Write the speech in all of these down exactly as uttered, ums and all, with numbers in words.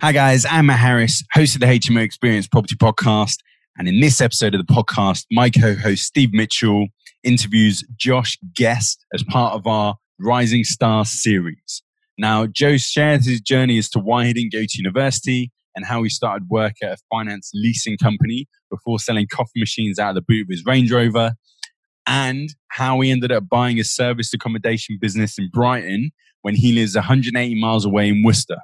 Hi guys, I'm Matt Harris, host of the H M O Experience Property Podcast. And in this episode of the podcast, my co-host Steve Mitchell interviews Josh Guest as part of our Rising Stars series. Now, Joe shares his journey as to why he didn't go to university and how he started work at a finance leasing company before selling coffee machines out of the boot of his Range Rover, and how he ended up buying a serviced accommodation business in Brighton when he lives one hundred eighty miles away in Worcester.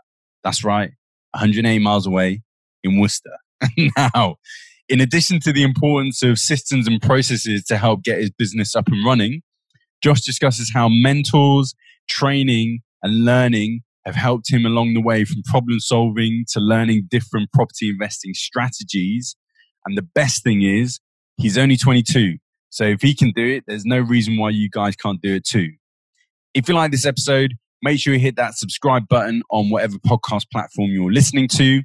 That's right. one hundred eighty miles away in Worcester. Now, in addition to the importance of systems and processes to help get his business up and running, Josh discusses how mentors, training, and learning have helped him along the way from problem solving to learning different property investing strategies. And the best thing is, he's only twenty-two. So if he can do it, there's no reason why you guys can't do it too. If you like this episode, make sure you hit that subscribe button on whatever podcast platform you're listening to.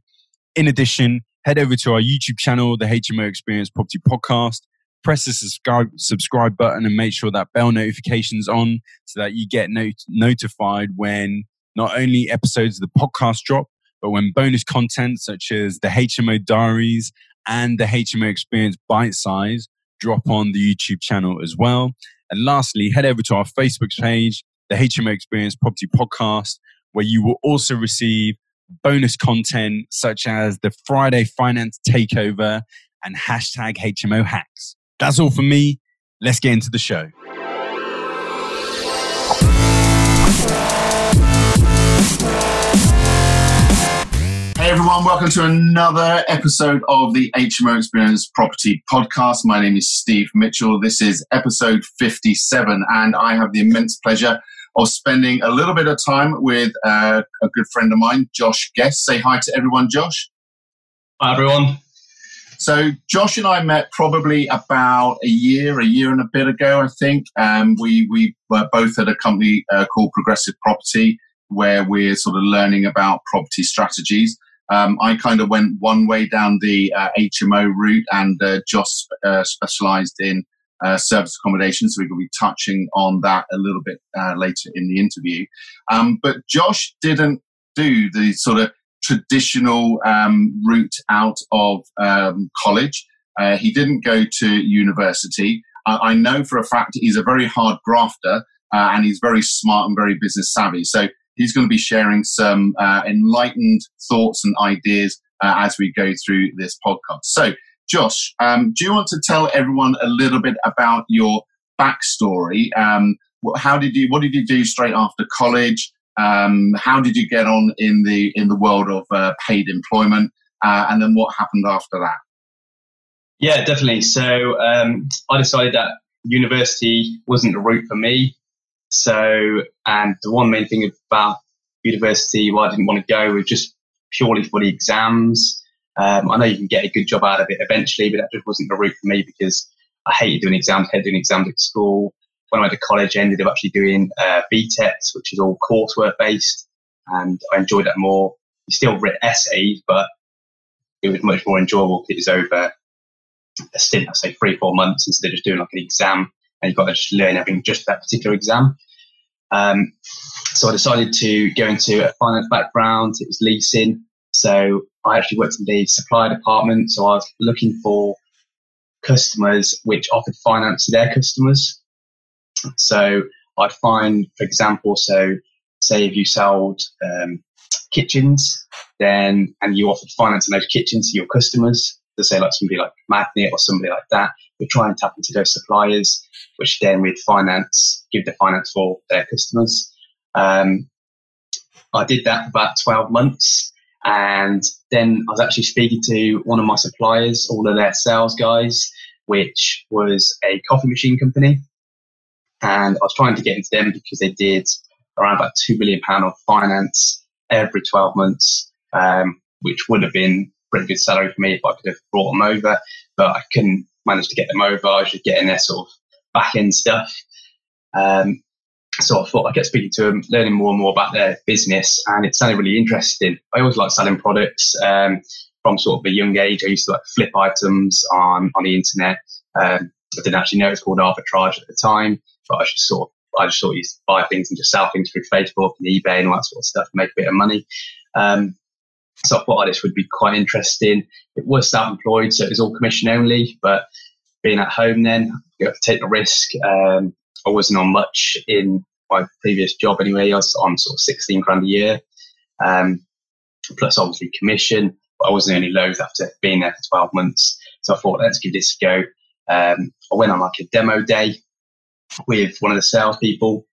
In addition, head over to our YouTube channel, the H M O Experience Property Podcast. Press the subscribe, subscribe button and make sure that bell notification's on so that you get not- notified when not only episodes of the podcast drop, but when bonus content such as the H M O Diaries and the H M O Experience Bite Size drop on the YouTube channel as well. And lastly, head over to our Facebook page, the H M O Experience Property Podcast, where you will also receive bonus content such as the Friday Finance Takeover and hashtag H M O Hacks. That's all from me. Let's get into the show. Hey everyone, welcome to another episode of the H M O Experience Property Podcast. My name is Steve Mitchell. This is episode fifty-seven and I have the immense pleasure of spending a little bit of time with uh, a good friend of mine, Josh Guest. Say hi to everyone, Josh. Hi, everyone. So Josh and I met probably about a year, a year and a bit ago, I think. Um, we, we were both at a company uh, called Progressive Property, where we're sort of learning about property strategies. Um, I kind of went one way down the uh, H M O route, and uh, Josh uh, specialised in Uh, service accommodation, so we're going to be touching on that a little bit uh, later in the interview. Um, but Josh didn't do the sort of traditional um, route out of um, college. Uh, he didn't go to university. Uh, I know for a fact he's a very hard grafter uh, and he's very smart and very business savvy. So he's going to be sharing some uh, enlightened thoughts and ideas uh, as we go through this podcast. So Josh, um, do you want to tell everyone a little bit about your backstory? Um, how did you? What did you do straight after college? Um, how did you get on in the in the world of uh, paid employment? Uh, and then what happened after that? Yeah, definitely. So um, I decided that university wasn't the route for me. So, and the one main thing about university why I didn't want to go was just purely for the exams. Um, I know you can get a good job out of it eventually, but that just wasn't the route for me because I hated doing exams, I hated doing exams at school. When I went to college, I ended up actually doing uh, B TECs, which is all coursework based, and I enjoyed that more. You still read essays, but it was much more enjoyable because it was over a stint, I'd say three, four months instead of just doing like an exam, and you've got to just learn everything just for that particular exam. Um, so I decided to go into a finance background. It was leasing. So I actually worked in the supply department, so I was looking for customers which offered finance to their customers. So I'd find, for example, so say if you sold um, kitchens, then and you offered finance in those kitchens to your customers, so say like somebody like Magnet or somebody like that, we'd try and tap into those suppliers, which then we'd finance, give the finance for their customers. Um, I did that for about twelve months. And then I was actually speaking to one of my suppliers, all of their sales guys, which was a coffee machine company. And I was trying to get into them because they did around about two million pounds of finance every twelve months, um, which would have been a pretty good salary for me if I could have brought them over. But I couldn't manage to get them over. I was just getting their sort of back-end stuff. Um, So I thought I'd get speaking to them, learning more and more about their business, and it sounded really interesting. I always liked selling products um, from sort of a young age. I used to like flip items on, on the internet. Um, I didn't actually know it was called arbitrage at the time, but I just sort of I just sort of used to buy things and just sell things through Facebook and eBay and all that sort of stuff to make a bit of money. Um, self-artist would be quite interesting. It was self-employed, so it was all commission only, but being at home then, you have to take the risk. Um, I wasn't on much in my previous job anyway. I was on sort of sixteen grand a year, um, plus obviously commission. But I wasn't only loath after being there for twelve months. So I thought, let's give this a go. Um, I went on like a demo day with one of the salespeople,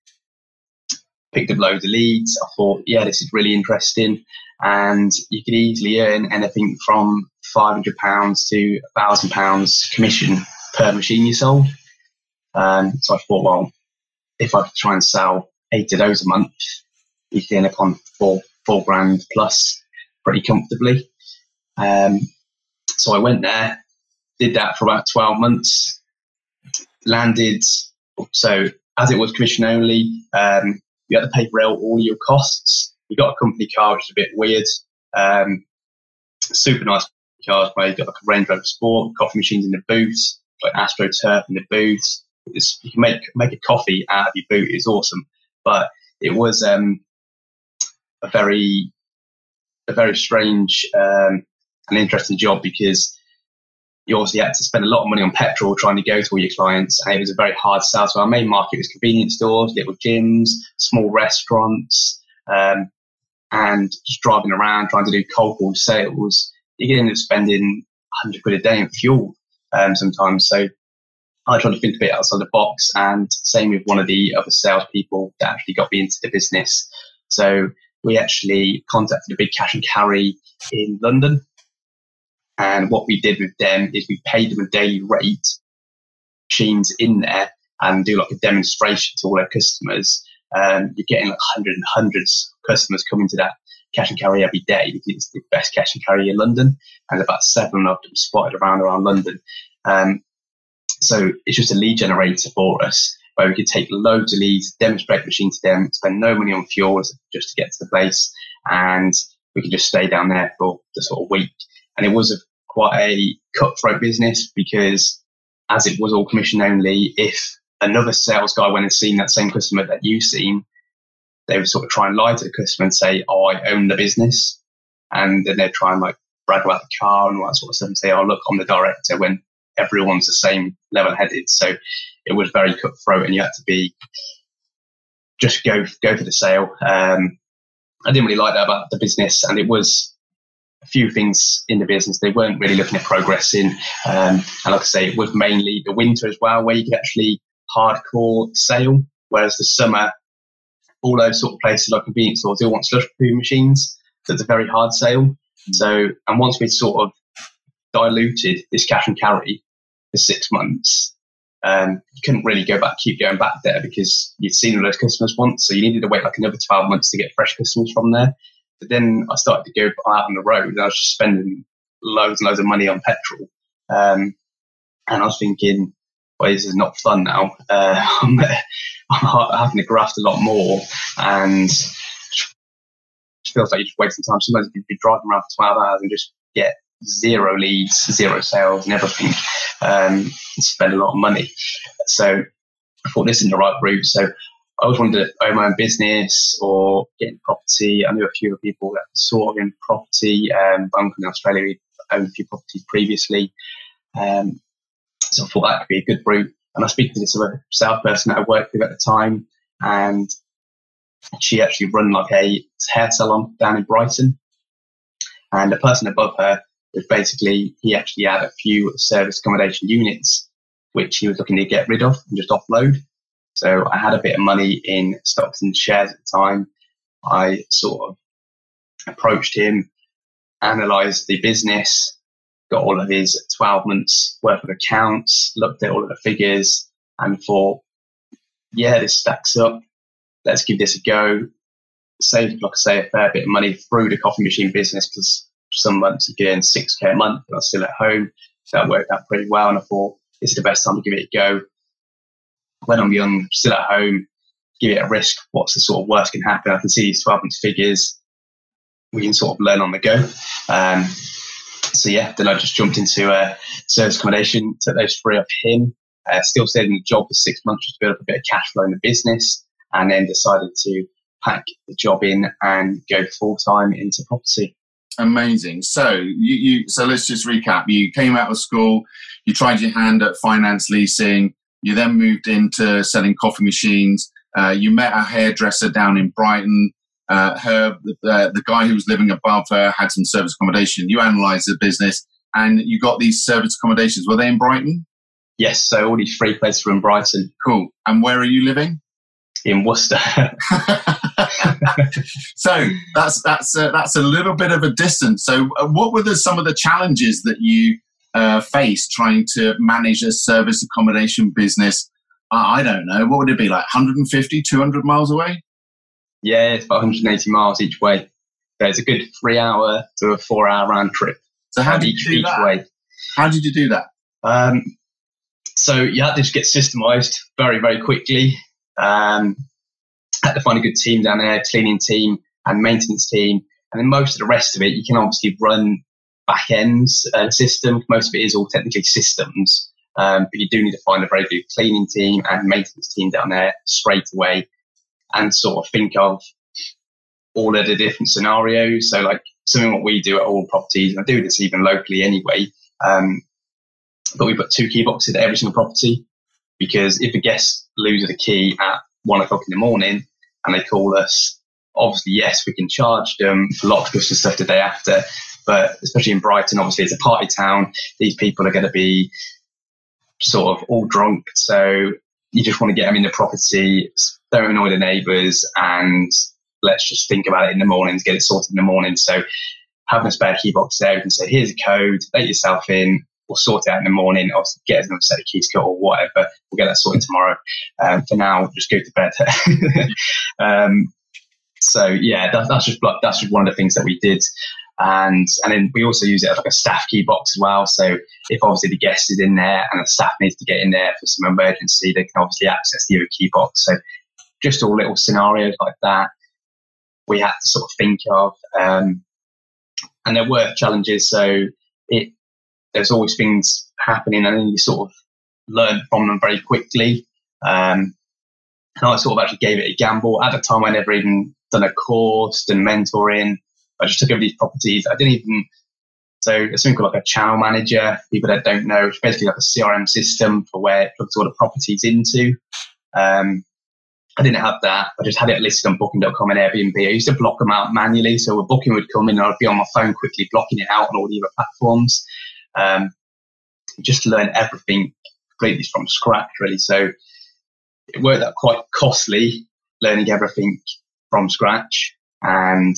picked up loads of leads. I thought, yeah, this is really interesting. And you could easily earn anything from five hundred pounds to one thousand pounds commission per machine you sold. Um, so I thought, well, if I try and sell eight of those a month, you can end up on four, four grand plus pretty comfortably. Um, so I went there, did that for about twelve months, landed. So as it was commission only, um, you had to pay for all your costs. You got a company car, which is a bit weird. Um, super nice cars, where you got like a Range Rover Sport, coffee machines in the booths, like AstroTurf in the booths. It's, you can make make a coffee out of your boot. It's awesome, but it was um, a very a very strange um, and interesting job, because you obviously had to spend a lot of money on petrol trying to go to all your clients, and it was a very hard sell. So our main market was convenience stores, little gyms, small restaurants, um, and just driving around trying to do cold call sales. You end up spending one hundred quid a day in fuel um, sometimes. So I tried to think a bit outside the box, and same with one of the other salespeople that actually got me into the business. So we actually contacted a big cash and carry in London, and what we did with them is we paid them a daily rate, machines in there, and do like a demonstration to all their customers. Um, you're getting like hundreds and hundreds of customers coming to that cash and carry every day, because it's the best cash and carry in London, and about seven of them spotted around around London. Um, So it's just a lead generator for us, where we could take loads of leads, demonstrate the machine to them, spend no money on fuel just to get to the place, and we could just stay down there for the sort of week. And it was a, quite a cutthroat business, because as it was all commission only, if another sales guy went and seen that same customer that you've seen, they would sort of try and lie to the customer and say, oh, I own the business. And then they'd try and like brag about the car and all that sort of stuff and say, oh, look, I'm the director, when everyone's the same level-headed. So it was very cutthroat, and you had to be just go go for the sale. Um, I didn't really like that about the business, and it was a few things in the business they weren't really looking at progressing. Um, and like I say, it was mainly the winter as well, where you could actually hardcore sale, whereas the summer, all those sort of places like convenience stores, they all want slush food machines. So it's a very hard sale. So, and once we sort of diluted this cash and carry for six months. Um, you couldn't really go back, keep going back there, because you'd seen all those customers once, so you needed to wait like another twelve months to get fresh customers from there. But then I started to go out on the road, and I was just spending loads and loads of money on petrol. Um, and I was thinking, well, this is not fun now. Uh, I'm, I'm having to graft a lot more, and it feels like you're just wasting time. Sometimes you'd be driving around for twelve hours and just get zero leads, zero sales and everything, um, spend a lot of money. So I thought this is the right route. So I always wanted to own my own business or get in property. I knew a few people that sort of in property, um, but in Australia, we owned a few properties previously. Um, so I thought that could be a good route. And I speak to this other salesperson that I worked with at the time, and she actually run like a hair salon down in Brighton. And the person above her, basically, he actually had a few service accommodation units which he was looking to get rid of and just offload. So I had a bit of money in stocks and shares at the time. I sort of approached him, analysed the business, got all of his twelve months worth of accounts, looked at all of the figures and thought, yeah, this stacks up. Let's give this a go. Saved, like I say, a fair bit of money through the coffee machine business, because some months you earn six K a month, and I was still at home. So that worked out pretty well, and I thought, this is the best time to give it a go. When I'm young, still at home, give it a risk. What's the sort of worst can happen? I can see these twelve month figures. We can sort of learn on the go. Um, so, yeah, then I just jumped into uh, service accommodation, took those three off him. Uh, still stayed in the job for six months just to build up a bit of cash flow in the business, and then decided to pack the job in and go full-time into property. Amazing. So you, you so let's just recap. You came out of school, you tried your hand at finance leasing, you then moved into selling coffee machines, uh, you met a hairdresser down in Brighton, uh, her uh, the guy who was living above her had some service accommodation, you analysed the business and you got these service accommodations. Were they in Brighton? Yes, so all these free places were in Brighton. Cool. And where are you living? In Worcester. So that's that's a, that's a little bit of a distance. So what were the, some of the challenges that you uh, faced trying to manage a service accommodation business? Uh, I don't know. What would it be like? one hundred fifty, two hundred miles away? Yeah, it's about one hundred eighty miles each way. There's a good three hour to a four hour round trip. So how did you do that? Way. How did you do that? Um, so you had to just get systemized very, very quickly. Um, had to find a good team down there, cleaning team and maintenance team. And then most of the rest of it, you can obviously run back ends uh, system. Most of it is all technically systems. Um, but you do need to find a very good cleaning team and maintenance team down there straight away and sort of think of all of the different scenarios. So like something what we do at all properties, and I do this even locally anyway, um, but we put two key boxes at every single property. Because if a guest loses a key at one o'clock in the morning and they call us, obviously, yes, we can charge them for lock goods and stuff the day after. But especially in Brighton, obviously, it's a party town. These people are going to be sort of all drunk. So you just want to get them in the property, don't annoy the neighbours, and let's just think about it in the mornings, get it sorted in the morning. So having a spare key box there, you can say, here's a code, let yourself in. We'll sort it out in the morning, or get another set of keys cut or whatever. We'll get that sorted tomorrow. Um, for now, we'll just go to bed. um, so yeah, that, that's just that's just one of the things that we did, and and then we also use it as like a staff key box as well. So if obviously the guest is in there and the staff needs to get in there for some emergency, they can obviously access the other key box. So just all little scenarios like that we had to sort of think of, um, and there were challenges. So it. There's always things happening, and then you sort of learn from them very quickly. Um, and I sort of actually gave it a gamble. At the time, I never even done a course, done mentoring. I just took over these properties. I didn't even... So there's something called like a channel manager, people that don't know. It's basically like a C R M system for where it plugs all the properties into. Um, I didn't have that. I just had it listed on booking dot com and Airbnb. I used to block them out manually. So a booking would come in and I'd be on my phone quickly blocking it out on all the other platforms. Um, just learn everything completely from scratch, really. So it worked out quite costly, learning everything from scratch and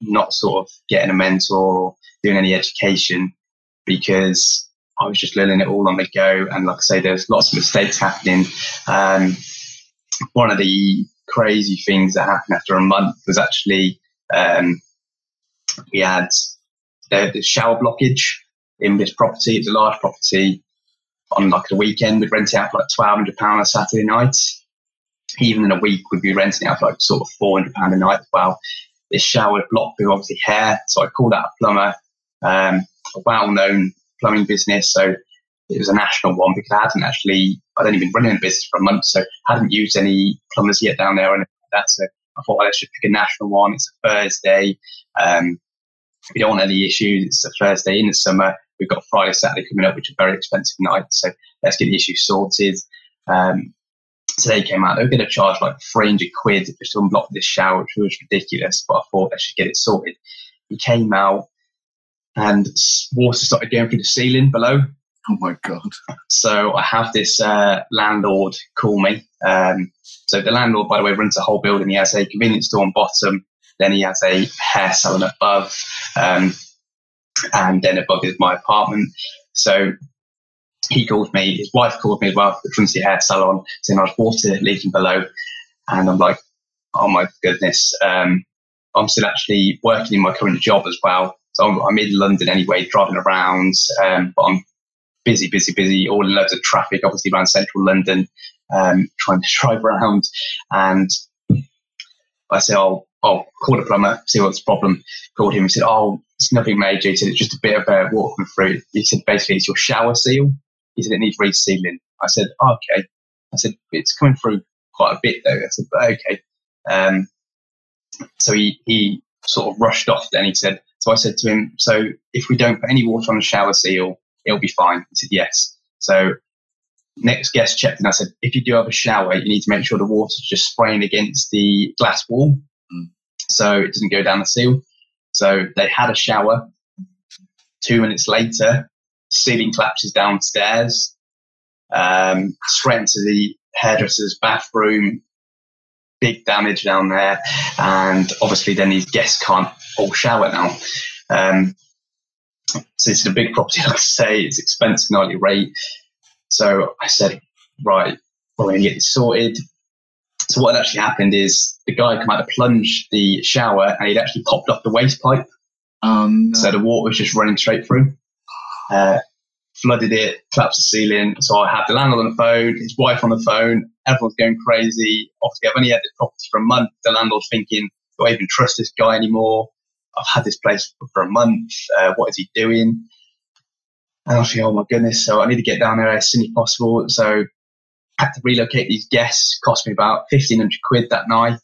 not sort of getting a mentor or doing any education, because I was just learning it all on the go. And like I say, there's lots of mistakes happening. Um, one of the crazy things that happened after a month was actually um, we had the, the shower blockage in this property. It's a large property. On like the weekend, we'd rent it out for like twelve hundred pounds a Saturday night. Even in a week, we'd be renting it out for like sort of four hundred pounds a night as well. This shower block with obviously hair. So I called out a plumber, um, a well-known plumbing business. So it was a national one, because I hadn't actually, I'd only been running a business for a month. So I hadn't used any plumbers yet down there or anything like that. So I thought, well, let's just pick a national one. It's a Thursday. Um, we don't want any issues. It's a Thursday in the summer. We've got Friday, Saturday coming up, which are very expensive nights. So let's get the issue sorted. Um, so they came out. They were going to charge like three hundred quid just to unblock this shower, which was ridiculous. But I thought I should get it sorted. He came out and water started going through the ceiling below. Oh, my God. So I have this uh, landlord call me. Um, so the landlord, by the way, runs the whole building. He has a convenience store on bottom. Then he has a hair salon above. Um And then above is my apartment. So he called me, his wife called me as well, from the hair salon, saying I was water leaking below. And I'm like, oh my goodness. Um, I'm still actually working in my current job as well. So I'm, I'm in London anyway, driving around. Um, but I'm busy, busy, busy, all in loads of traffic, obviously around central London, um, trying to drive around. And I said, oh, oh, call the plumber, see what's the problem. Called him and said, oh, it's nothing major. He said, it's just a bit of a water coming through. He said, basically, it's your shower seal. He said, it needs resealing. I said, oh, okay. I said, it's coming through quite a bit, though. I said, but okay. Um, so he, he sort of rushed off then. He said, So I said to him, so if we don't put any water on the shower seal, it'll be fine. He said, yes. So next guest checked, and I said, if you do have a shower, you need to make sure the water's just spraying against the glass wall mm. so it doesn't go down the seal. So they had a shower. Two minutes later, ceiling collapses downstairs, um, straight into the hairdresser's bathroom, big damage down there. And obviously then these guests can't all shower now. Um, so it's a big property, like I say, it's expensive nightly rate. So I said, right, we're going to get this sorted. So what had actually happened is the guy had come out to plunge the shower and he'd actually popped off the waste pipe. Um, so the water was just running straight through, uh, flooded it, collapsed the ceiling. So I had the landlord on the phone, his wife on the phone, everyone's going crazy. Obviously, I've only had the property for a month. The landlord's thinking, do I even trust this guy anymore? I've had this place for, for a month. Uh, what is he doing? And I was thinking, oh my goodness. So I need to get down there as soon as possible. So I had to relocate these guests. Cost me about fifteen hundred quid that night.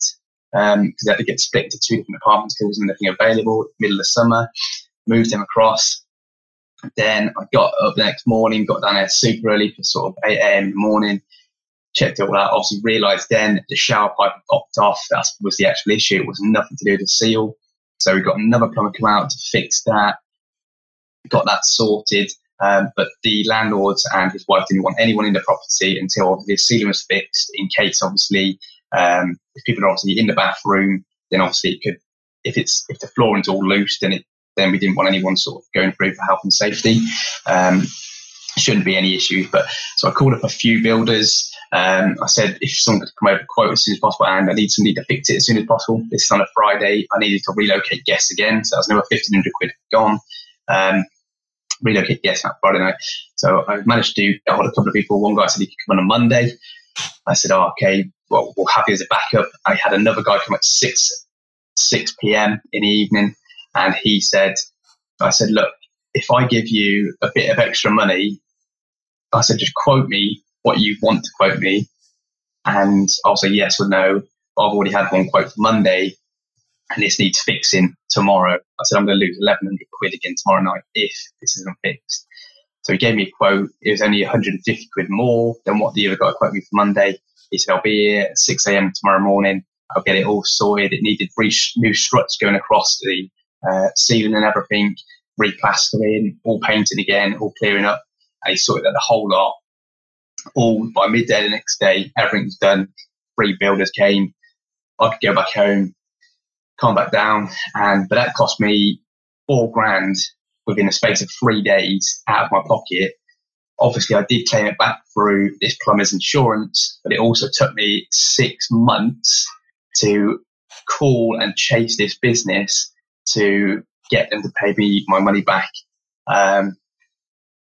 Um, because they had to get split into two different apartments because there wasn't anything available. Middle of summer, moved them across. Then I got up the next morning, got down there super early for sort of eight a.m. in the morning, checked it all out. Obviously, realised then the shower pipe had popped off. That was the actual issue. It was nothing to do with the seal. So we got another plumber come out to fix that. Got that sorted. Um, but the landlords and his wife didn't want anyone in the property until the ceiling was fixed, in case, obviously. Um, if people are obviously in the bathroom, then obviously it could, if it's, if the flooring's all loose, then it, then we didn't want anyone sort of going through for health and safety. Um, shouldn't be any issues. But so I called up a few builders. Um, I said, if someone could come over, quote as soon as possible, and I need somebody to fix it as soon as possible. This is on a Friday. I needed to relocate guests again. So that was another fifteen hundred quid gone. Um, relocate guests on Friday night. So I managed to get hold of a couple of people. One guy said he could come on a Monday. I said, oh, okay. Well, we'll have you as a backup. I had another guy come at six p.m. in the evening, and he said, I said, look, if I give you a bit of extra money, I said, just quote me what you want to quote me, and I'll say yes or no. I've already had one quote for Monday, and this needs fixing tomorrow. I said, I'm going to lose eleven hundred quid again tomorrow night if this isn't fixed. So he gave me a quote. It was only one hundred fifty quid more than what the other guy quoted me for Monday. He said, I'll be here at six a.m. tomorrow morning. I'll get it all sorted. It needed re- new struts going across the uh, ceiling and everything, replastering, all painted again, all clearing up. And he sorted out the whole lot. All by midday the next day, everything's done. Three builders came. I could go back home, come back down. and But that cost me four grand within the space of three days out of my pocket. Obviously, I did claim it back through this plumber's insurance, but it also took me six months to call and chase this business to get them to pay me my money back. Um,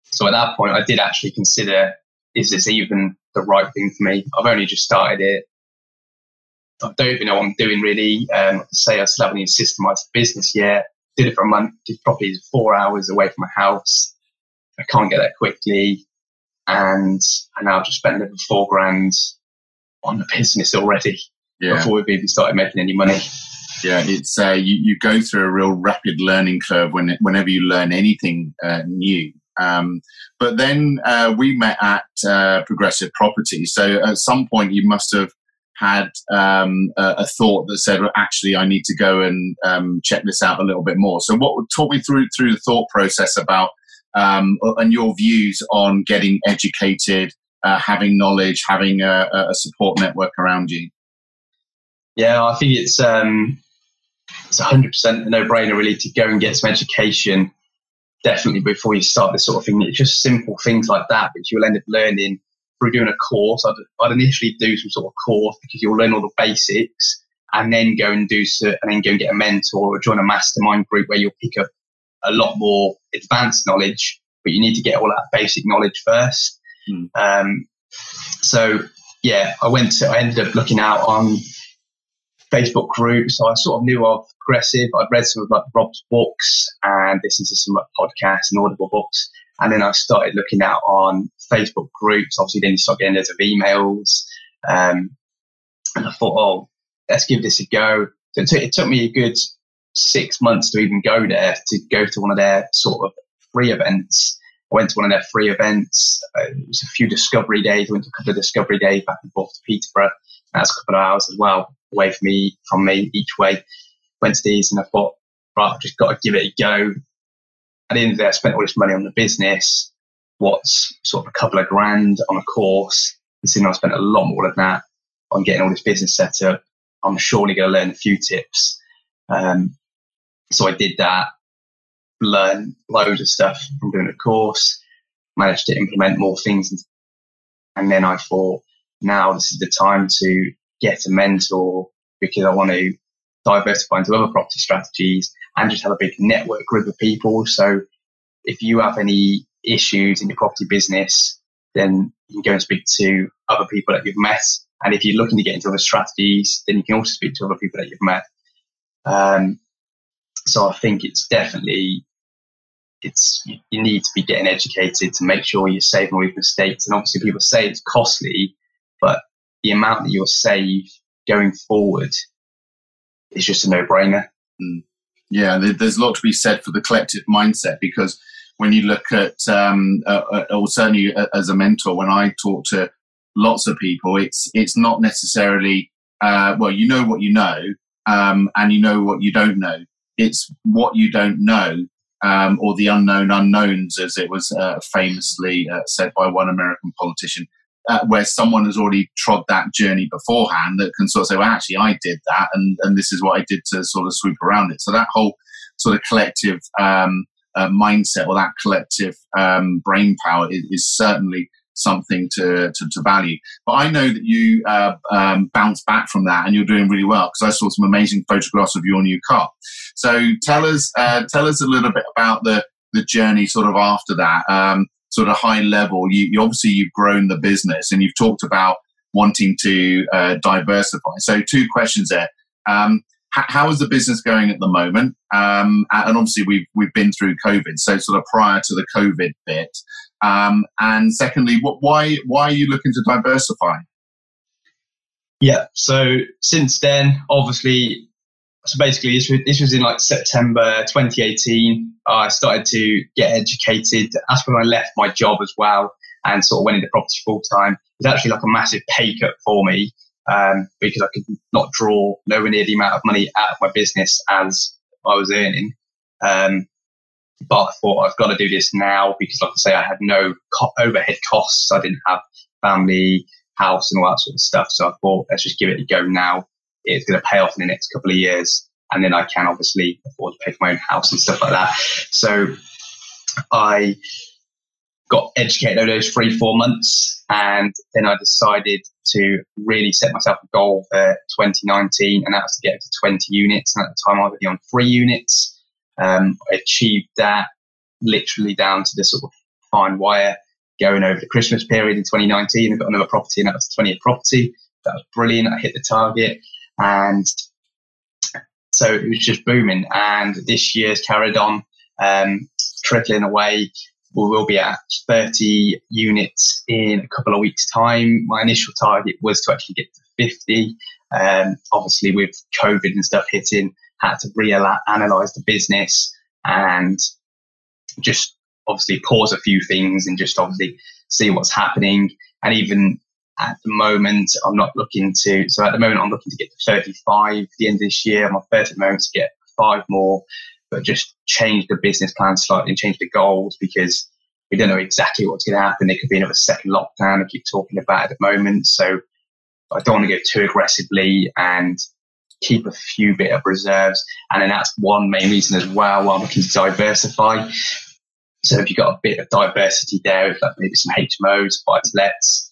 so at that point, I did actually consider, is this even the right thing for me? I've only just started it. I don't even know what I'm doing, really. Um, I say I still haven't even systemized the business yet. Did it for a month. Did property four hours away from my house. I can't get that quickly, and I now just spent over four grand on the business already yeah. before we've even started making any money. Yeah, it's uh, you, you go through a real rapid learning curve when whenever you learn anything uh, new. Um, but then uh, we met at uh, Progressive Property, so at some point you must have had um, a, a thought that said, well, actually, I need to go and um, check this out a little bit more. So, what talk me through through the thought process about. Um, and your views on getting educated, uh, having knowledge, having a, a support network around you? Yeah, I think it's um, it's one hundred percent a no-brainer really to go and get some education, definitely before you start this sort of thing. It's just simple things like that which you'll end up learning through doing a course. I'd, I'd initially do some sort of course because you'll learn all the basics and then go and do so, and then go and get a mentor or join a mastermind group where you'll pick up a lot more advanced knowledge, but you need to get all that basic knowledge first. Mm. Um, so yeah, I went to, I ended up looking out on Facebook groups. So I sort of knew of Progressive. I'd read some of like Rob's books and listened to some like podcasts and Audible books. And then I started looking out on Facebook groups. Obviously then you start getting loads of emails. Um, and I thought, oh, let's give this a go. So it took, it took me a good six months to even go there, to go to one of their sort of free events. I went to one of their free events. Uh, it was a few discovery days. I went to a couple of discovery days back and forth to Peterborough. That's a couple of hours as well away from me, from me each way. Went to these and I thought, right, I've just got to give it a go. At the end of the day, I spent all this money on the business. What's sort of a couple of grand on a course? You see, I spent a lot more than that on getting all this business set up. I'm surely going to learn a few tips. Um, so I did that, learned loads of stuff from doing the course, managed to implement more things. And then I thought, now this is the time to get a mentor, because I want to diversify into other property strategies and just have a big network group of people. So if you have any issues in your property business, then you can go and speak to other people that you've met. And if you're looking to get into other strategies, then you can also speak to other people that you've met. Um, so I think it's definitely, it's you need to be getting educated to make sure you're saving all your mistakes. And obviously people say it's costly, but the amount that you'll save going forward is just a no-brainer. Mm. Yeah, there's a lot to be said for the collective mindset, because when you look at, um, uh, or certainly as a mentor, when I talk to lots of people, it's it's not necessarily, uh, well, you know what you know, um, and you know what you don't know. It's what you don't know, um, or the unknown unknowns, as it was uh, famously uh, said by one American politician, uh, where someone has already trod that journey beforehand that can sort of say, well, actually, I did that, and, and this is what I did to sort of swoop around it. So that whole sort of collective um, uh, mindset, or that collective um, brain power is, is certainly something to, to, to value. But I know that you uh, um, bounce back from that and you're doing really well, because I saw some amazing photographs of your new car. So tell us uh, tell us a little bit about the, the journey sort of after that, um, sort of high level. You, you obviously, you've grown the business and you've talked about wanting to uh, diversify. So two questions there. Um, h- how is the business going at the moment? Um, and obviously, we've, we've been through COVID, so sort of prior to the COVID bit. Um, and secondly, what, why why are you looking to diversify? Yeah, so since then, obviously, so basically this was, this was in like September twenty eighteen. I started to get educated. That's when I left my job as well and sort of went into property full time. It was actually like a massive pay cut for me um, because I could not draw nowhere near the amount of money out of my business as I was earning. Um, But I thought, I've got to do this now, because like I say, I had no co- overhead costs. I didn't have family, house and all that sort of stuff. So I thought, let's just give it a go now. It's going to pay off in the next couple of years. And then I can obviously afford to pay for my own house and stuff like that. So I got educated over those three, four months. And then I decided to really set myself a goal for twenty nineteen. And that was to get to twenty units. And at the time, I was only on three units. Um, I achieved that literally down to the sort of fine wire going over the Christmas period in twenty nineteen. I got another property, and that was the twentieth property. That was brilliant. I hit the target. And so it was just booming. And this year's carried on, um, trickling away. We will be at thirty units in a couple of weeks' time. My initial target was to actually get to fifty. Um, obviously, with COVID and stuff hitting, had to reanalyze the business and just obviously pause a few things and just obviously see what's happening. And even at the moment, I'm not looking to, so at the moment I'm looking to get to thirty-five at the end of this year. My first at the moment is to get five more, but just change the business plan slightly, change the goals, because we don't know exactly what's going to happen. There could be another second lockdown I keep talking about at the moment. So I don't want to go too aggressively and keep a few bit of reserves. And then that's one main reason as well why I'm looking to diversify. So if you've got a bit of diversity there, if like maybe some H M Os, buy-to-lets,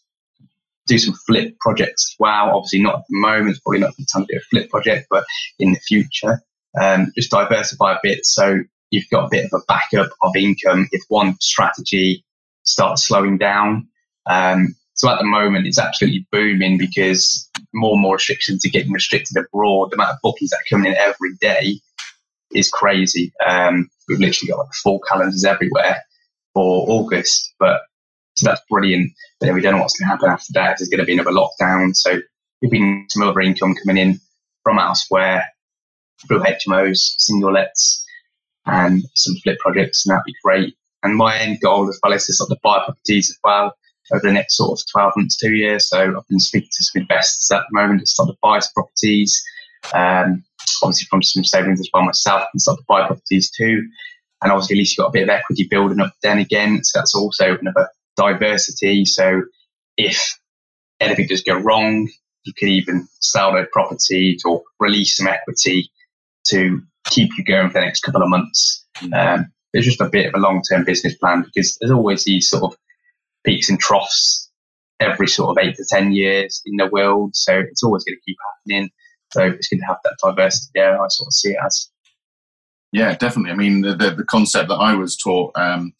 do some flip projects as well. Obviously not at the moment, it's probably not the time to do a flip project, but in the future, um, just diversify a bit so you've got a bit of a backup of income if one strategy starts slowing down. Um, So at the moment, it's absolutely booming, because more and more restrictions are getting restricted abroad. The amount of bookings that are coming in every day is crazy. Um, we've literally got like full calendars everywhere for August. But so that's brilliant. But then we don't know what's going to happen after that. There's going to be another lockdown. So there'll be some other income coming in from elsewhere. through H M Os, single lets, and some flip projects, and that'd be great. And my end goal as well is to sort of buy properties as well over the next sort of twelve months, two years. So I've been speaking to some investors at the moment to sort of buy some properties, um, obviously from some savings as well myself, and sort of buy properties too. And obviously at least you've got a bit of equity building up then again. So that's also another diversity. So if anything does go wrong, you could even sell those properties or release some equity to keep you going for the next couple of months. Um, it's just a bit of a long-term business plan, because there's always these sort of peaks and troughs every sort of eight to ten years in the world. So it's always going to keep happening. So it's going to have that diversity there, I sort of see it as. Yeah, definitely. I mean, the, the, the concept that I was taught um,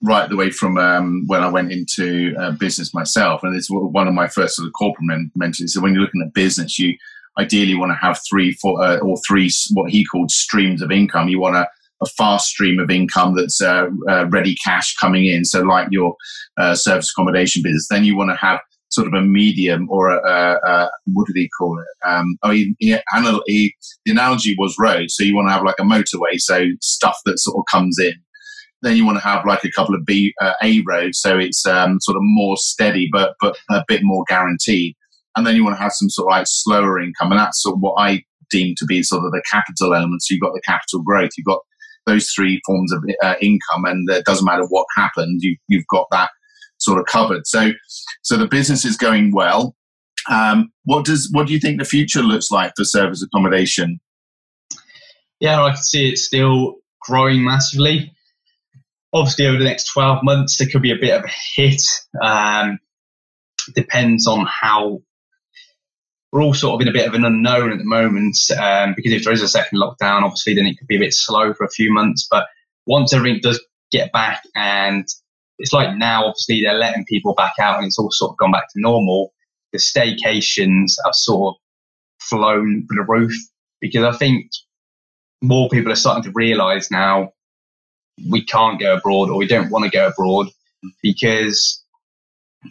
right the way from um, when I went into uh, business myself, and it's one of my first sort of corporate men- mentors. So when you're looking at business, you ideally want to have three four, uh, or three, what he called streams of income. You want to a fast stream of income that's uh, uh, ready cash coming in. So like your uh, service accommodation business, then you want to have sort of a medium or a, a, a what do they call it? Um, oh, he, he, he, the analogy was road. So you want to have like a motorway. So stuff that sort of comes in. Then you want to have like a couple of B, uh, A roads. So it's um, sort of more steady, but, but a bit more guaranteed. And then you want to have some sort of like slower income. And that's sort of what I deem to be sort of the capital element. So you've got the capital growth, you've got those three forms of uh, income, and it doesn't matter what happened, you, you've got that sort of covered. So, so the business is going well. Um, what does what do you think the future looks like for service accommodation? Yeah, I can see it still growing massively. Obviously, over the next twelve months, there could be a bit of a hit. Um, depends on how. We're all sort of in a bit of an unknown at the moment, um, because if there is a second lockdown, obviously, then it could be a bit slow for a few months. But once everything does get back, and it's like now, obviously, they're letting people back out and it's all sort of gone back to normal, the staycations have sort of flown through the roof, because I think more people are starting to realise now we can't go abroad, or we don't want to go abroad, because,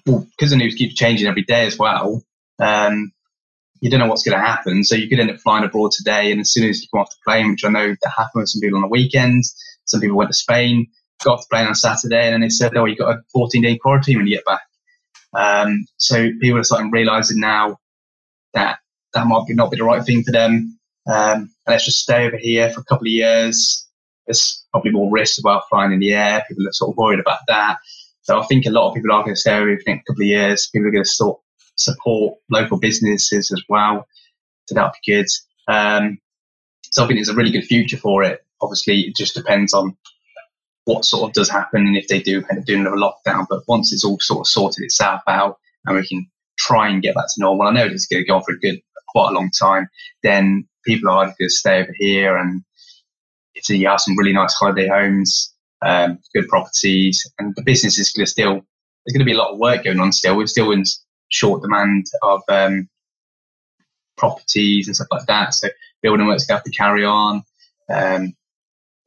well, because the news keeps changing every day as well. Um, You don't know what's going to happen. So you could end up flying abroad today, and as soon as you come off the plane, which I know that happened with some people on the weekend, some people went to Spain, got off the plane on Saturday, and then they said, oh, you've got a fourteen-day quarantine when you get back. Um, so people are starting realising now that that might not be the right thing for them. Um, and let's just stay over here for a couple of years. There's probably more risk about flying in the air. People are sort of worried about that. So I think a lot of people are going to stay over here for the next couple of years. People are going to sort support local businesses as well, so that'd be good. Um, so I think there's a really good future for it. Obviously, it just depends on what sort of does happen, and if they do end up doing another lockdown. But once it's all sort of sorted itself out, and we can try and get back to normal, I know it's going to go on for a good, quite a long time. Then people are either going to stay over here, and if you have some really nice holiday homes, um, good properties, and the business is going to still. There's going to be a lot of work going on still. We're still in short demand of um, properties and stuff like that. So building work's going to have to carry on. Um,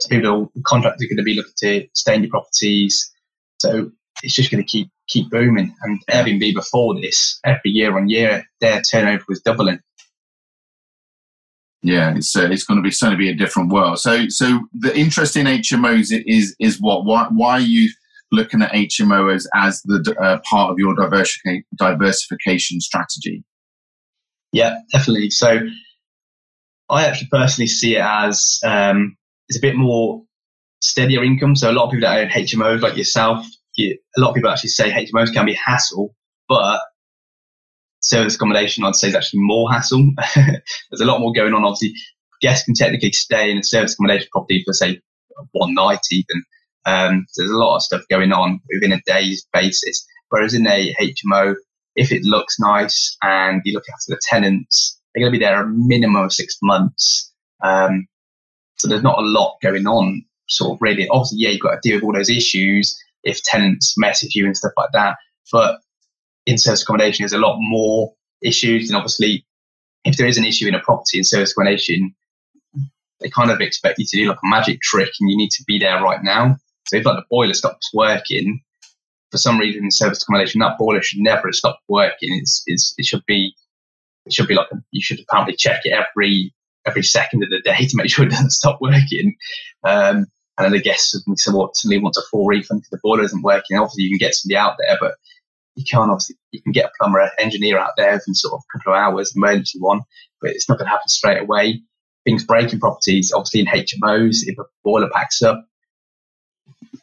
so people, contractors are going to be looking to stay in your properties. So it's just going to keep keep booming. And Airbnb before this, every year on year, their turnover was doubling. Yeah, it's uh, it's going to be certainly be a different world. So so the interest in H M Os is is what? Why why are you looking at H M O as, as the uh, part of your diversica- diversification strategy? Yeah, definitely. So I actually personally see it as um, it's a bit more steadier income. So a lot of people that own H M Os, like yourself, you, a lot of people actually say H M Os can be a hassle, but service accommodation, I'd say, is actually more hassle. There's a lot more going on. Obviously, guests can technically stay in a service accommodation property for, say, one night even. Um, there's a lot of stuff going on within a day's basis. Whereas in a H M O, if it looks nice and you look after the tenants, they're going to be there a minimum of six months. Um, so there's not a lot going on, sort of really. Obviously, yeah, you've got to deal with all those issues if tenants message you and stuff like that. But in service accommodation, there's a lot more issues. And obviously, if there is an issue in a property in service accommodation, they kind of expect you to do like a magic trick and you need to be there right now. So if like the boiler stops working, for some reason in service accommodation, that boiler should never have stopped working. It's, it's, it should be, it should be like, a, you should apparently check it every every second of the day to make sure it doesn't stop working. Um, and then the guest suddenly, suddenly wants a full refund because the boiler isn't working. Obviously, you can get somebody out there, but you can't obviously, you can get a plumber, an engineer out there within sort of a couple of hours, emergency one, but it's not going to happen straight away. Things break in properties, obviously in H M Os, if a boiler packs up,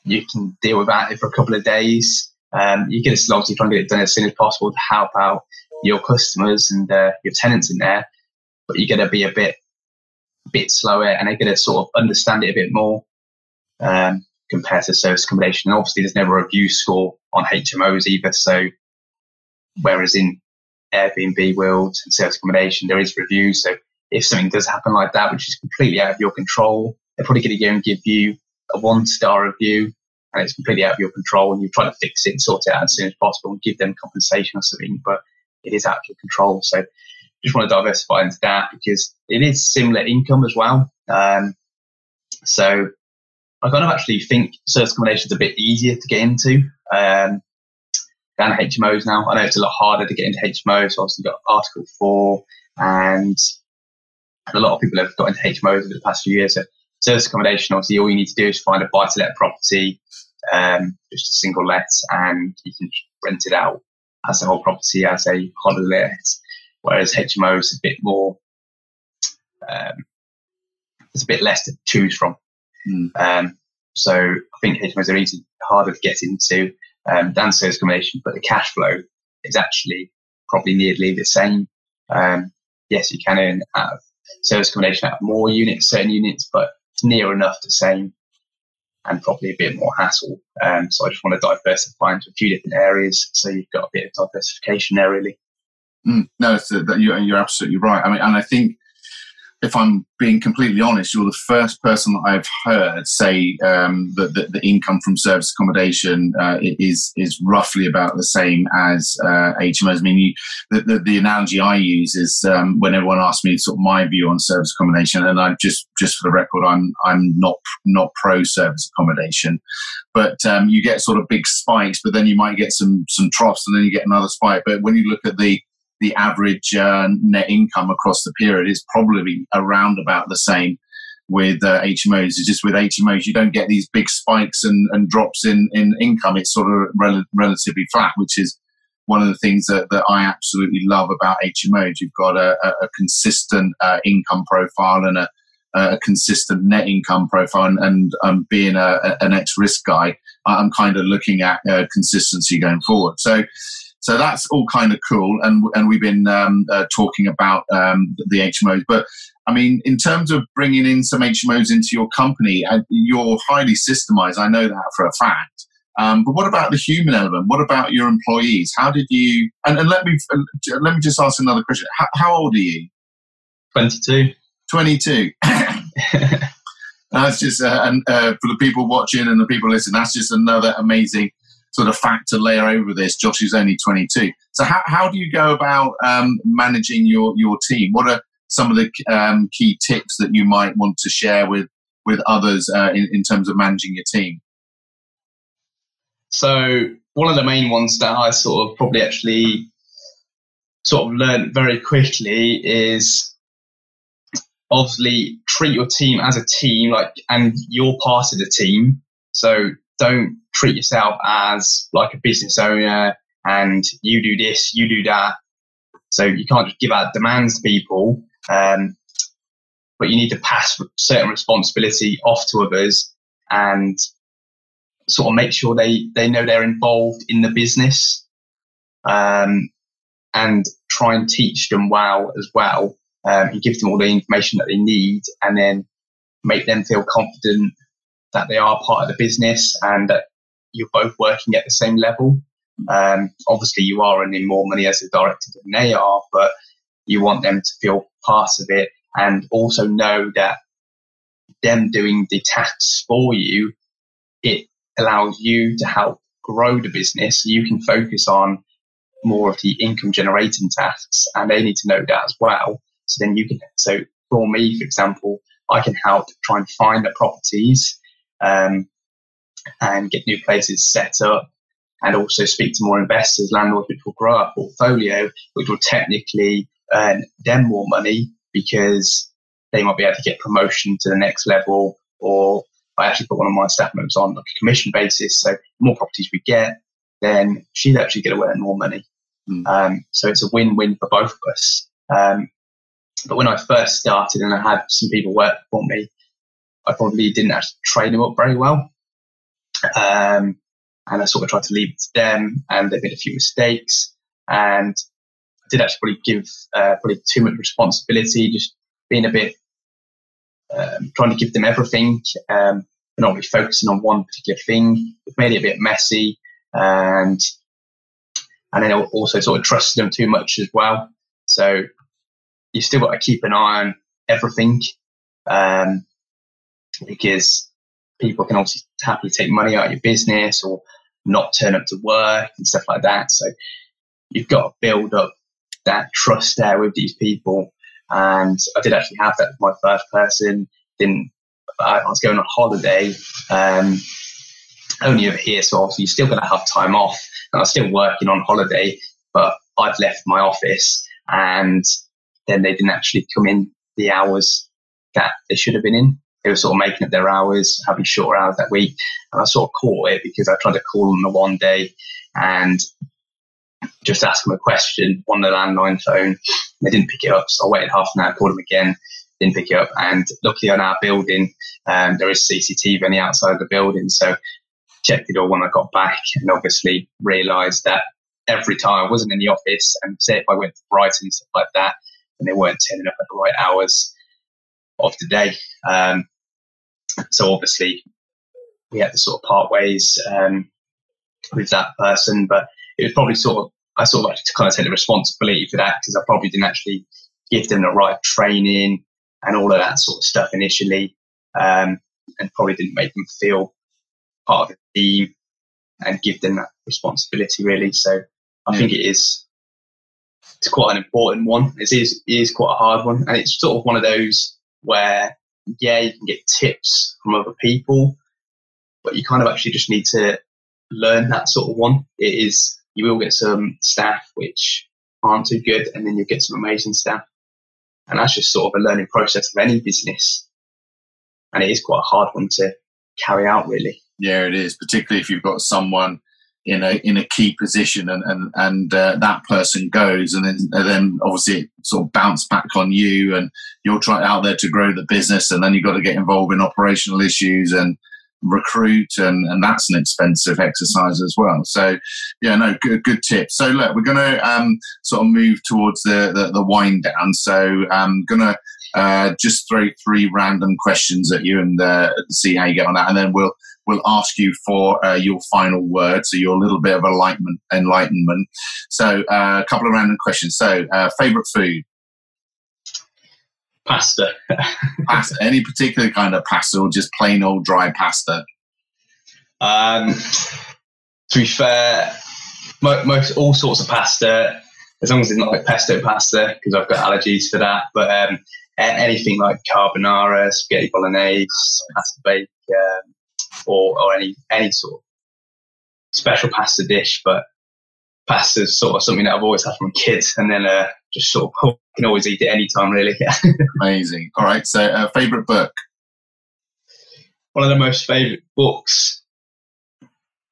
you can deal with that for a couple of days. Um, you can still obviously try and get it done as soon as possible to help out your customers and uh, your tenants in there, but you're going to be a bit bit slower and they're going to sort of understand it a bit more um, compared to service accommodation. And obviously, there's never a review score on H M Os either. So, whereas in Airbnb world and service accommodation, there is reviews. So, if something does happen like that, which is completely out of your control, they're probably going to go and give you a one-star review and it's completely out of your control and you try to fix it and sort it out as soon as possible and give them compensation or something, but it is out of your control. So just want to diversify into that because it is similar income as well. Um, so I kind of actually think service accommodation is a bit easier to get into um, than H M Os now. I know it's a lot harder to get into H M Os. So obviously, you've got Article four and a lot of people have got into H M Os over the past few years. So service accommodation, obviously, all you need to do is find a buy-to-let property, um, just a single let, and you can rent it out as a whole property, as a holiday let, whereas H M O is a bit more, um, there's a bit less to choose from. Mm. Um, so I think H M Os are easy, harder to get into um, than service accommodation, but the cash flow is actually probably nearly the same. Um, yes, you can earn out of service accommodation out of more units, certain units, but it's near enough the same and probably a bit more hassle. Um, so I just want to diversify into a few different areas so you've got a bit of diversification there, really. Mm, no, it's a, that you're, you're absolutely right. I mean, and I think if I'm being completely honest, you're the first person that I've heard say um, that, that the income from service accommodation uh, is is roughly about the same as uh, H M Os. I mean, you, the, the, the analogy I use is um, when everyone asks me sort of my view on service accommodation, and I just just for the record, I'm I'm not not pro service accommodation, but um, you get sort of big spikes, but then you might get some some troughs, and then you get another spike. But when you look at the the average uh, net income across the period is probably around about the same with uh, H M Os. It's just with H M Os, you don't get these big spikes and, and drops in, in income. It's sort of rel- relatively flat, which is one of the things that, that I absolutely love about H M Os. You've got a, a, a consistent uh, income profile and a, a consistent net income profile. And, and um, being a, a, an ex-risk guy, I'm kind of looking at uh, consistency going forward. So, So that's all kind of cool, and and we've been um, uh, talking about um, the H M Os. But I mean, in terms of bringing in some H M Os into your company, uh, you're highly systemized. I know that for a fact. Um, but what about the human element? What about your employees? How did you? And, and let me uh, let me just ask another question. How, how old are you? Twenty-two. Twenty-two. That's just uh, and uh, for the people watching and the people listening. That's just another amazing sort of fact to layer over this. Josh is only twenty-two. So how, how do you go about um, managing your, your team? What are some of the um, key tips that you might want to share with, with others uh, in, in terms of managing your team? So one of the main ones that I sort of probably actually sort of learned very quickly is obviously treat your team as a team, like, and you're part of the team. So don't treat yourself as like a business owner and you do this, you do that. So you can't just give out demands to people, um, but you need to pass certain responsibility off to others and sort of make sure they, they know they're involved in the business um, and try and teach them well as well um, and give them all the information that they need and then make them feel confident that they are part of the business and that you're both working at the same level. Um, obviously, you are earning more money as a director than they are, but you want them to feel part of it and also know that them doing the tasks for you, it allows you to help grow the business. So you can focus on more of the income generating tasks and they need to know that as well. So then you can, so for me, for example, I can help try and find the properties Um, and get new places set up and also speak to more investors, landlords, which will grow our portfolio, which will technically earn them more money because they might be able to get promotion to the next level, or I actually put one of my staff members on like a commission basis. So the more properties we get, then she'd actually get away with more money. Mm. Um, so it's a win-win for both of us. Um, but when I first started and I had some people work for me, I probably didn't actually train them up very well. Um, and I sort of tried to leave it to them, and they made a few mistakes. And I did actually probably give uh, probably too much responsibility, just being a bit, Um, trying to give them everything, um, but not really focusing on one particular thing. It made it a bit messy, and and then also sort of trusted them too much as well. So you still got to keep an eye on everything, um, because people can obviously happily take money out of your business or not turn up to work and stuff like that. So you've got to build up that trust there with these people. And I did actually have that with my first person. Didn't I, I was going on holiday, um, only over here, so obviously you're still going to have time off. And I was still working on holiday, but I'd left my office, and then they didn't actually come in the hours that they should have been in. They were sort of making up their hours, having shorter hours that week. And I sort of caught it because I tried to call them the one day and just ask them a question on the landline phone. They didn't pick it up, so I waited half an hour, called them again, didn't pick it up. And luckily on our building, um, there is C C T V on the outside of the building, so checked it all when I got back, and obviously realised that every time I wasn't in the office, and say if I went to Brighton and stuff like that, and they weren't turning up at the right hours of the day. Um, so obviously we had to sort of part ways um, with that person, but it was probably sort of, I sort of like to kind of take the responsibility for that, because I probably didn't actually give them the right training and all of that sort of stuff initially, um, and probably didn't make them feel part of the team and give them that responsibility really. So I yeah. think it is, it's quite an important one. It is, it is quite a hard one. And it's sort of one of those where, yeah, you can get tips from other people, but you kind of actually just need to learn that sort of one. It is, you will get some staff which aren't too good, and then you'll get some amazing staff. And that's just sort of a learning process of any business. And it is quite a hard one to carry out, really. Yeah, it is, particularly if you've got someone in a in a key position and and, and uh, that person goes, and then and then obviously it sort of bounce back on you, and you're trying out there to grow the business, and then you've got to get involved in operational issues and recruit, and, and that's an expensive exercise as well. So yeah, no, good, good tip. So look, we're going to um, sort of move towards the, the, the wind down. So I'm going to uh, just throw three random questions at you and uh, see how you get on that. And then we'll, we'll ask you for uh, your final word. So your little bit of enlightenment, enlightenment. So uh, a couple of random questions. So uh, favorite food? Pasta. Pasta. Any particular kind of pasta, or just plain old dry pasta? Um, to be fair, most, most all sorts of pasta, as long as it's not like pesto pasta, because I've got allergies for that. But um, anything like carbonara, spaghetti bolognese, pasta bake, um, or, or any any sort of special pasta dish. But pasta's sort of something that I've always had from kids, and then uh, just sort of can always eat it anytime, really. Amazing. All right. So, uh, favourite book? One of the most favourite books,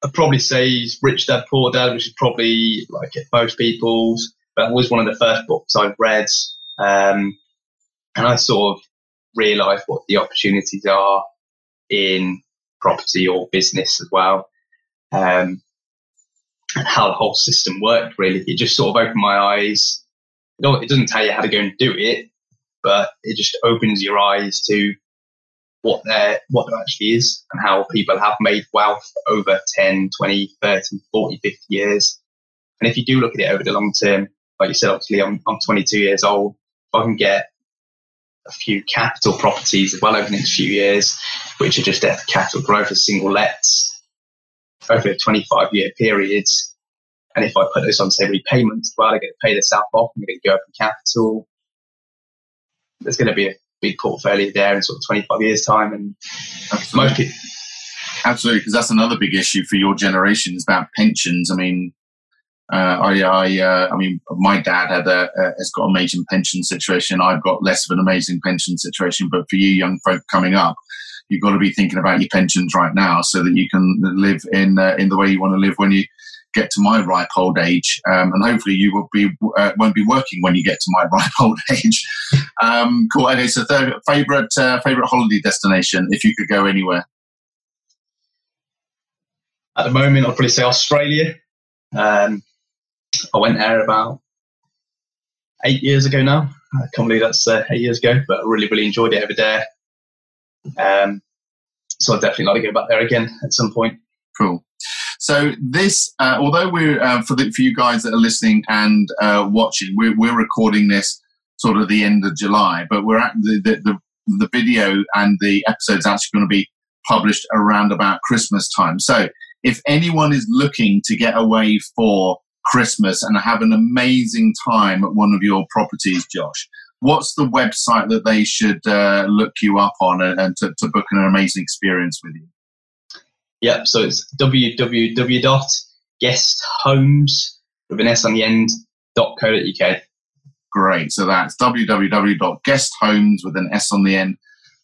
I'd probably say, is Rich Dad Poor Dad, which is probably like most people's, but it was one of the first books I read, um, and I sort of realised what the opportunities are in property or business as well. Um, and how the whole system worked, really. It just sort of opened my eyes. It doesn't tell you how to go and do it, but it just opens your eyes to what there, what there actually is, and how people have made wealth over ten, twenty, thirty, forty, fifty years. And if you do look at it over the long term, like you said, obviously I'm, I'm twenty-two years old. If I can get a few capital properties as well over the next few years, which are just there for capital growth as single lets, over a twenty-five year period. And if I put this on, say, repayments, well, they're going to pay themselves off and they're going to go up in capital. There's going to be a big portfolio there in sort of twenty-five years' time. And Absolutely. Most people... Absolutely, because that's another big issue for your generation, is about pensions. I mean, Uh, I, I, uh, I mean, my dad had a, a, has got an amazing pension situation. I've got less of an amazing pension situation. But for you young folk coming up, you've got to be thinking about your pensions right now so that you can live in uh, in the way you want to live when you get to my ripe old age. Um, and hopefully you will be, uh, won't be working when you get to my ripe old age. Um, cool. Okay, so third, favourite uh, favourite holiday destination, if you could go anywhere? At the moment, I'd probably say Australia. Um, I went there about eight years ago now. I can't believe that's uh, eight years ago, but I really, really enjoyed it over there. Um, so I'd definitely like to go back there again at some point. Cool. So this, uh, although we're, uh, for, the, for you guys that are listening and uh, watching, we're, we're recording this sort of the end of July, but we're at the, the, the, the video and the episode's actually going to be published around about Christmas time. So if anyone is looking to get away for Christmas and have an amazing time at one of your properties, Josh, what's the website that they should uh, look you up on and, and to, to book an amazing experience with you? Yeah, so it's w w w dot guest homes with an s on the end dot co dot u k. Great. So that's w w w dot guest homes with an s on the end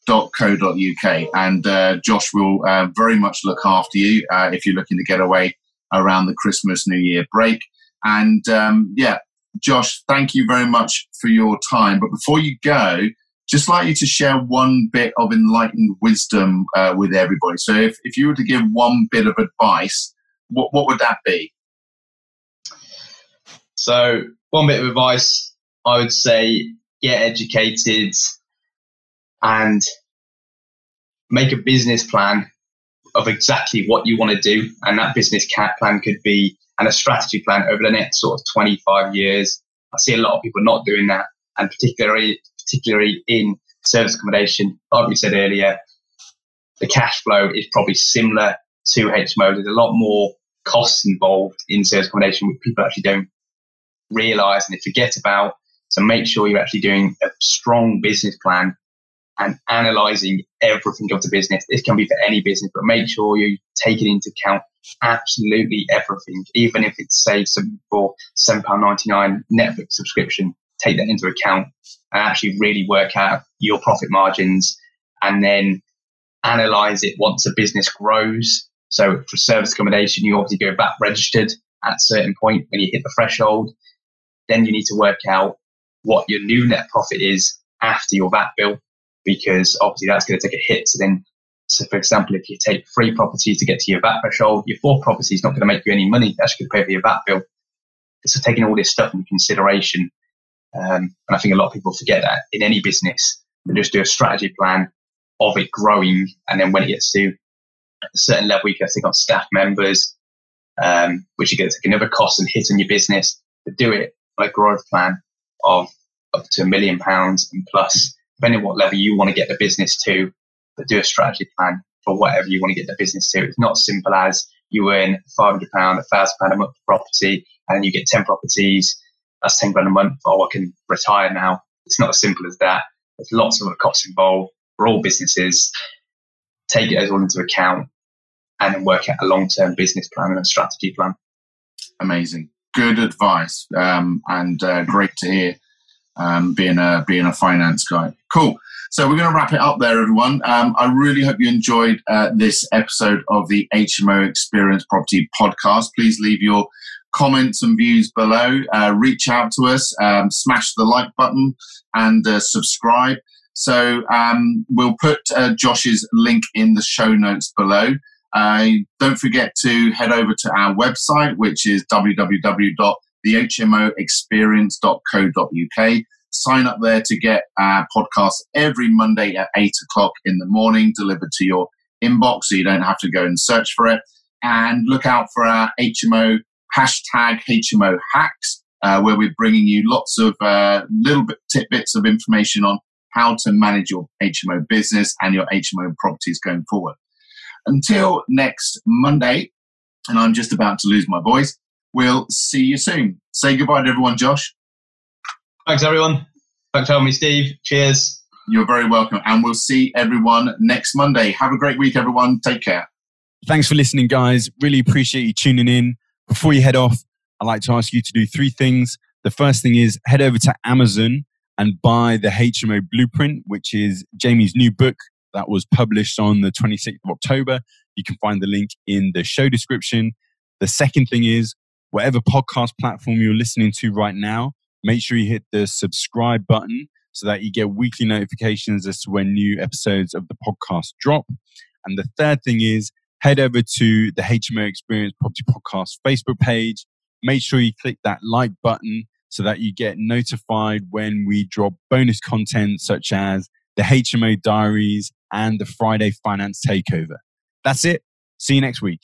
dot co dot u k. And uh, Josh will uh, very much look after you uh, if you're looking to get away around the Christmas New Year break. And um, yeah, Josh, thank you very much for your time. But before you go, just like you to share one bit of enlightened wisdom uh, with everybody. So if, if you were to give one bit of advice, what, what would that be? So one bit of advice, I would say get educated and make a business plan of exactly what you want to do. And that business plan could be, and a strategy plan over the next sort of twenty-five years. I see a lot of people not doing that, and particularly particularly in service accommodation. Like we said earlier, the cash flow is probably similar to H M O. There's a lot more costs involved in service accommodation, which people actually don't realise and they forget about. So make sure you're actually doing a strong business plan and analysing everything of the business. This can be for any business, but make sure you take it into account absolutely everything. Even if it's, say, something for seven pounds ninety-nine Netflix subscription, take that into account and actually really work out your profit margins and then analyse it once a business grows. So for service accommodation, you obviously go back registered at a certain point when you hit the threshold. Then you need to work out what your new net profit is after your V A T bill, because obviously that's going to take a hit. So then, so for example, if you take three properties to get to your V A T threshold, your fourth property is not going to make you any money. That's going to pay for your V A T bill. So taking all this stuff into consideration, um, and I think a lot of people forget that in any business, they just do a strategy plan of it growing, and then when it gets to a certain level, you can take on staff members, um, which you're going to take another cost and hit on your business. But do it on a growth plan of up to a million pounds and plus, depending on what level you want to get the business to, but do a strategy plan for whatever you want to get the business to. It's not simple as you earn five hundred pounds, one thousand pounds a month per property, and you get ten properties, that's ten grand a month, oh, I can retire now. It's not as simple as that. There's lots of other costs involved for all businesses. Take it all into account and then work out a long-term business plan and a strategy plan. Amazing. Good advice, um, and uh, great to hear. Um, being a being a finance guy. Cool. So we're going to wrap it up there, everyone. Um, I really hope you enjoyed uh, this episode of the H M O Experience Property Podcast. Please leave your comments and views below. Uh, reach out to us, um, smash the like button, and uh, subscribe. So um, we'll put uh, Josh's link in the show notes below. Uh, don't forget to head over to our website, which is w w w dot the h m o experience dot co dot u k. Sign up there to get our podcast every Monday at eight o'clock in the morning, delivered to your inbox so you don't have to go and search for it. And look out for our H M O hashtag H M O hacks, uh, where we're bringing you lots of uh, little bit tidbits of information on how to manage your H M O business and your H M O properties going forward. Until next Monday, and I'm just about to lose my voice, we'll see you soon. Say goodbye to everyone, Josh. Thanks, everyone. Thanks for having me, Steve. Cheers. You're very welcome. And we'll see everyone next Monday. Have a great week, everyone. Take care. Thanks for listening, guys. Really appreciate you tuning in. Before you head off, I'd like to ask you to do three things. The first thing is head over to Amazon and buy the H M O Blueprint, which is Jamie's new book that was published on the twenty-sixth of October. You can find the link in the show description. The second thing is, whatever podcast platform you're listening to right now, make sure you hit the subscribe button so that you get weekly notifications as to when new episodes of the podcast drop. And the third thing is, head over to the H M O Experience Property Podcast Facebook page. Make sure you click that like button so that you get notified when we drop bonus content such as the H M O Diaries and the Friday Finance Takeover. That's it. See you next week.